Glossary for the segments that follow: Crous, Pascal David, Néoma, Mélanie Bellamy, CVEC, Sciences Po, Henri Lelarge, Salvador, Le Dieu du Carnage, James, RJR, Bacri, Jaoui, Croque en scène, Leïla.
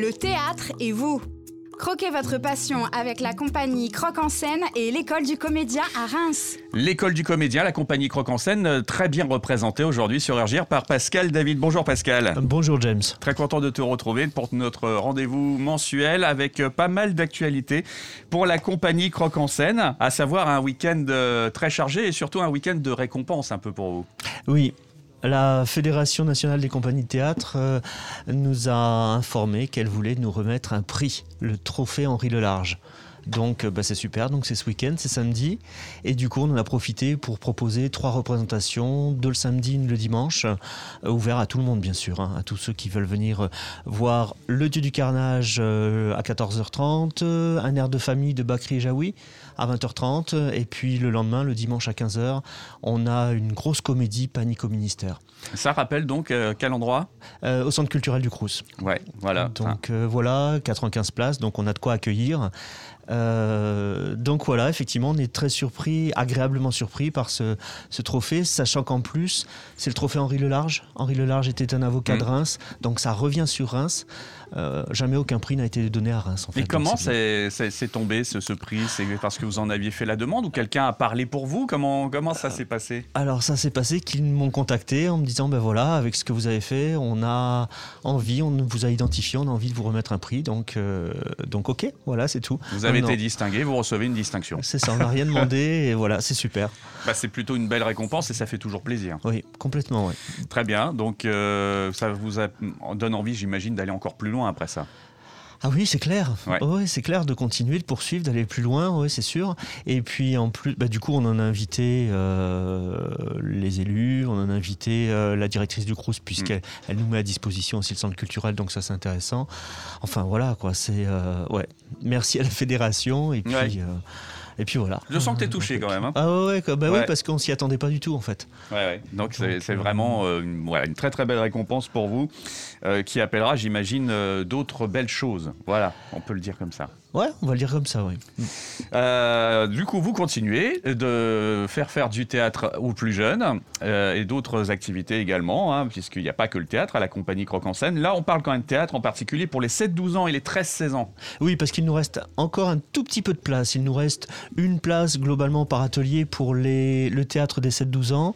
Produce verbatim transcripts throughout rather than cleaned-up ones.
le théâtre et vous. Croquez votre passion avec la compagnie Croque en scène et l'école du comédien à Reims. L'école du comédien, la compagnie Croque en scène, très bien représentée aujourd'hui sur R J R par Pascal David. Bonjour Pascal. Bonjour James. Très content de te retrouver pour notre rendez-vous mensuel avec pas mal d'actualités pour la compagnie Croque en scène, à savoir un week-end très chargé et surtout un week-end de récompense un peu pour vous. Oui. La Fédération nationale des compagnies de théâtre euh, nous a informé qu'elle voulait nous remettre un prix, le trophée Henri Lelarge. Donc euh, bah, c'est super, donc c'est ce week-end, c'est samedi. Et du coup, on en a profité pour proposer trois représentations, deux le samedi, une le dimanche, euh, ouvert à tout le monde bien sûr, hein, à tous ceux qui veulent venir euh, voir Le Dieu du Carnage euh, à quatorze heures trente, euh, un air de famille de Bacri et Jaoui à vingt heures trente, et puis le lendemain, le dimanche à quinze heures, on a une grosse comédie panique au ministère. Ça rappelle donc euh, quel endroit euh, Au centre culturel du Crous. Ouais, voilà. Donc euh, voilà, quatre-vingt-quinze places, donc on a de quoi accueillir. Euh, donc voilà, effectivement, on est très surpris, agréablement surpris par ce, ce trophée, sachant qu'en plus, c'est le trophée Henri Lelarge. Henri Lelarge était un avocat mmh. de Reims, donc ça revient sur Reims. Euh, jamais aucun prix n'a été donné à Reims. En fait. Et comment c'est, c'est, c'est tombé ce, ce prix? C'est parce que vous en aviez fait la demande ou quelqu'un a parlé pour vous? Comment, comment ça euh, s'est passé? Alors ça s'est passé qu'ils m'ont contacté en me disant ben voilà, avec ce que vous avez fait, on a envie, on vous a identifié, on a envie de vous remettre un prix. Donc, euh, donc ok, voilà, c'est tout. Vous avez non. été distingué, vous recevez une distinction. C'est ça, on n'a rien demandé et voilà, c'est super. Bah, c'est plutôt une belle récompense et ça fait toujours plaisir. Oui, complètement, oui. Très bien, donc euh, ça vous a, donne envie, j'imagine, d'aller encore plus loin après ça. Ah oui, c'est clair. Ouais. Oh oui, c'est clair de continuer, de poursuivre, d'aller plus loin, oui, c'est sûr. Et puis en plus, bah, du coup, on en a invité euh, les élus, on en a invité euh, la directrice du Crous, puisqu'elle mmh. elle nous met à disposition aussi le centre culturel, donc ça c'est intéressant. Enfin voilà, quoi, c'est... Euh, ouais. Merci à la fédération et puis... Ouais. Euh, Et puis voilà. Je sens que t'es touché quand même. Hein. Ah ouais, bah ouais. Oui, parce qu'on s'y attendait pas du tout en fait. Ouais, ouais. Donc, Donc c'est, c'est vraiment euh, une, voilà, une très très belle récompense pour vous, euh, qui appellera, j'imagine, euh, d'autres belles choses. Voilà, on peut le dire comme ça. Ouais, on va le dire comme ça, oui. Euh, du coup, vous continuez de faire faire du théâtre aux plus jeunes euh, et d'autres activités également, hein, puisqu'il n'y a pas que le théâtre à la compagnie Croque en scène. Là, on parle quand même de théâtre, en particulier pour les sept douze ans et les treize seize ans. Oui, parce qu'il nous reste encore un tout petit peu de place. Il nous reste une place globalement par atelier pour les, le théâtre des sept douze ans.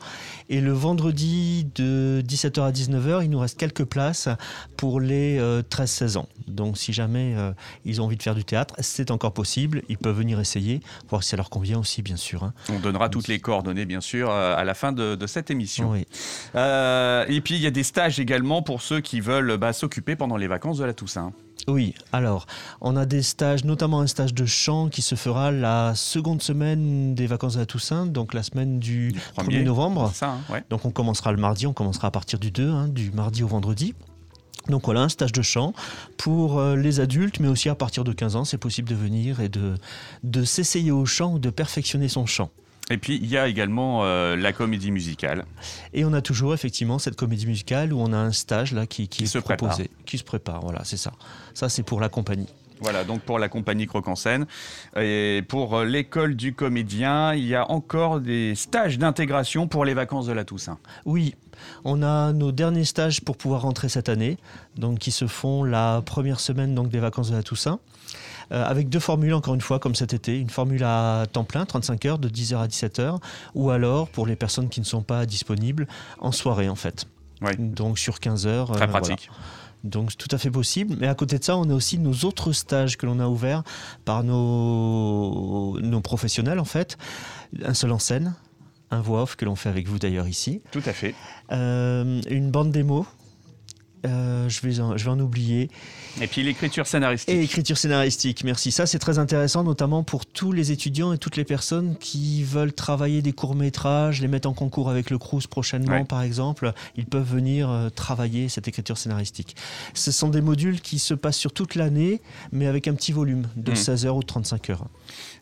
Et le vendredi de dix-sept heures à dix-neuf heures, il nous reste quelques places pour les euh, treize seize ans. Donc, si jamais euh, ils ont envie de faire du théâtre, c'est encore possible, ils peuvent venir essayer, voir si ça leur convient aussi, bien sûr. Hein. On donnera toutes les coordonnées, bien sûr, à la fin de, de cette émission. Oui. Euh, et puis, il y a des stages également pour ceux qui veulent bah, s'occuper pendant les vacances de la Toussaint. Oui, alors, on a des stages, notamment un stage de chant qui se fera la seconde semaine des vacances de la Toussaint, donc la semaine du, du premier, premier novembre. Ça, hein, ouais. Donc, on commencera le mardi, on commencera à partir du deux, hein, du mardi au vendredi. Donc voilà, un stage de chant pour les adultes, mais aussi à partir de quinze ans, c'est possible de venir et de, de s'essayer au chant ou de perfectionner son chant. Et puis, il y a également euh, la comédie musicale. Et on a toujours, effectivement, cette comédie musicale où on a un stage là, qui, qui, qui est se proposé, prépare. qui se prépare, voilà, c'est ça. Ça, c'est pour la compagnie. Voilà, donc pour la compagnie Croque en scène. Et pour l'école du comédien, il y a encore des stages d'intégration pour les vacances de la Toussaint. Oui, on a nos derniers stages pour pouvoir rentrer cette année, donc qui se font la première semaine donc, des vacances de la Toussaint, euh, avec deux formules encore une fois, comme cet été, une formule à temps plein, trente-cinq heures, de dix heures à dix-sept heures, ou alors pour les personnes qui ne sont pas disponibles, en soirée en fait. Oui. Donc sur quinze heures. Très euh, pratique. Voilà. Donc c'est tout à fait possible, mais à côté de ça on a aussi nos autres stages que l'on a ouverts par nos, nos professionnels en fait, un seul en scène, un voix off que l'on fait avec vous d'ailleurs ici. Tout à fait. Euh, une bande démo. Euh, je, vais en, je vais en oublier. Et puis l'écriture scénaristique. Et l'écriture scénaristique, merci. Ça, c'est très intéressant, notamment pour tous les étudiants et toutes les personnes qui veulent travailler des courts-métrages, les mettre en concours avec le Crous prochainement, ouais. par exemple. Ils peuvent venir euh, travailler cette écriture scénaristique. Ce sont des modules qui se passent sur toute l'année, mais avec un petit volume de mmh. seize heures ou trente-cinq heures.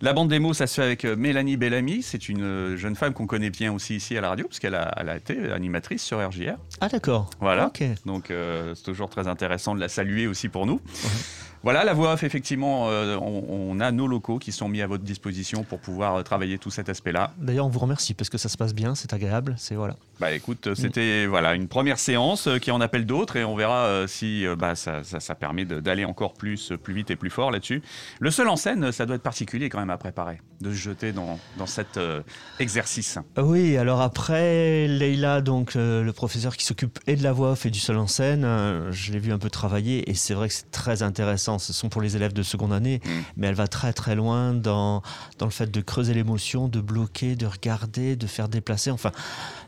La bande démo, ça se fait avec Mélanie Bellamy. C'est une jeune femme qu'on connaît bien aussi ici à la radio, parce qu'elle a, elle a été animatrice sur R J R. Ah, d'accord. Voilà. Okay. Donc, euh, c'est toujours très intéressant de la saluer aussi pour nous. Mmh. Voilà, la voix off, effectivement, euh, on, on a nos locaux qui sont mis à votre disposition pour pouvoir travailler tout cet aspect-là. D'ailleurs, on vous remercie parce que ça se passe bien, c'est agréable, c'est voilà. Bah écoute, c'était mmh. voilà, une première séance qui en appelle d'autres et on verra euh, si euh, bah, ça, ça, ça permet de, d'aller encore plus, plus vite et plus fort là-dessus. Le seul en scène, ça doit être particulier quand même à préparer, de se jeter dans, dans cet euh, exercice. Oui, alors après, Leïla, donc, euh, le professeur qui s'occupe et de la voix off et du seul en scène, euh, je l'ai vu un peu travailler et c'est vrai que c'est très intéressant. Ce sont pour les élèves de seconde année, mais elle va très très loin dans, dans le fait de creuser l'émotion, de bloquer, de regarder, de faire déplacer. Enfin,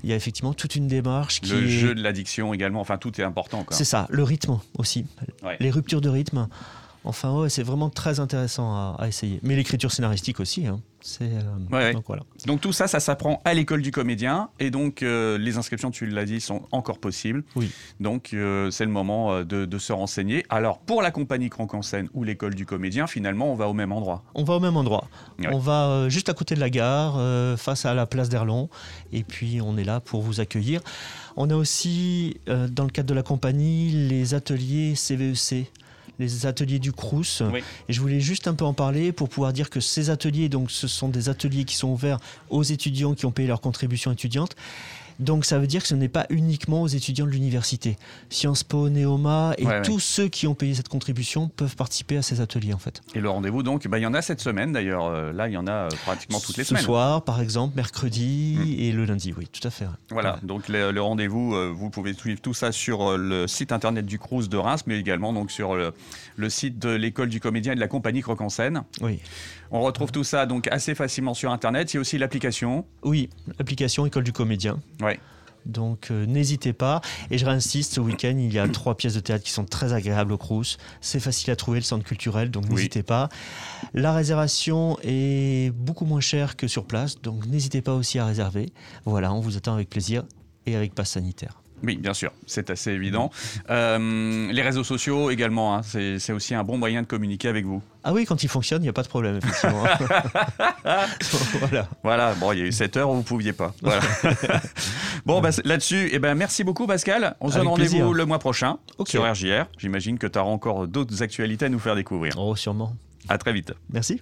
il y a effectivement toute une démarche qui... Le est... jeu de l'addiction également, enfin tout est important. Quoi. C'est ça, le rythme aussi, ouais. Les ruptures de rythme. Enfin, ouais, c'est vraiment très intéressant à, à essayer. Mais l'écriture scénaristique aussi, hein. C'est, euh, ouais, donc, voilà. Donc tout ça, ça s'apprend à l'école du comédien. Et donc, euh, les inscriptions, tu l'as dit, sont encore possibles. Oui. Donc, euh, c'est le moment de, de se renseigner. Alors, pour la compagnie Croque en scène ou l'école du comédien, finalement, on va au même endroit. On va au même endroit. Ouais. On va euh, juste à côté de la gare, euh, face à la place d'Erlon. Et puis, on est là pour vous accueillir. On a aussi, euh, dans le cadre de la compagnie, les ateliers C V E C. Les ateliers du Crous. Oui. Et je voulais juste un peu en parler pour pouvoir dire que ces ateliers, donc ce sont des ateliers qui sont ouverts aux étudiants qui ont payé leur contribution étudiante. Donc ça veut dire que ce n'est pas uniquement aux étudiants de l'université. Sciences Po, Néoma et ouais, tous ouais. ceux qui ont payé cette contribution peuvent participer à ces ateliers en fait. Et le rendez-vous donc, bah, y en a cette semaine d'ailleurs. Là, il y en a pratiquement toutes les semaines. Ce soir par exemple, mercredi mmh. et le lundi, oui, tout à fait. Voilà, ouais. donc le, le rendez-vous, vous pouvez suivre tout ça sur le site internet du Crous de Reims, mais également donc, sur le, le site de l'école du comédien et de la compagnie Croque en scène. Oui. On retrouve ouais. tout ça donc, assez facilement sur internet. Il y a aussi l'application. Oui, l'application école du comédien. Ouais. Donc euh, n'hésitez pas. Et je réinsiste, ce week-end il y a trois pièces de théâtre qui sont très agréables au Crous. C'est facile à trouver, le centre culturel, donc oui. n'hésitez pas. La réservation est beaucoup moins chère que sur place, donc n'hésitez pas aussi à réserver. Voilà, on vous attend avec plaisir et avec passe sanitaire. Oui, bien sûr, c'est assez évident. Euh, les réseaux sociaux également, hein, c'est, c'est aussi un bon moyen de communiquer avec vous. Ah oui, quand ils fonctionnent, il n'y a pas de problème, effectivement. Voilà. Voilà, bon, il y a eu sept heures où vous ne pouviez pas. Voilà. Bon, ouais. bah, là-dessus, eh ben, merci beaucoup, Pascal. On se donne rendez-vous plaisir. Le mois prochain okay. sur R J R. J'imagine que tu auras encore d'autres actualités à nous faire découvrir. Oh, sûrement. À très vite. Merci.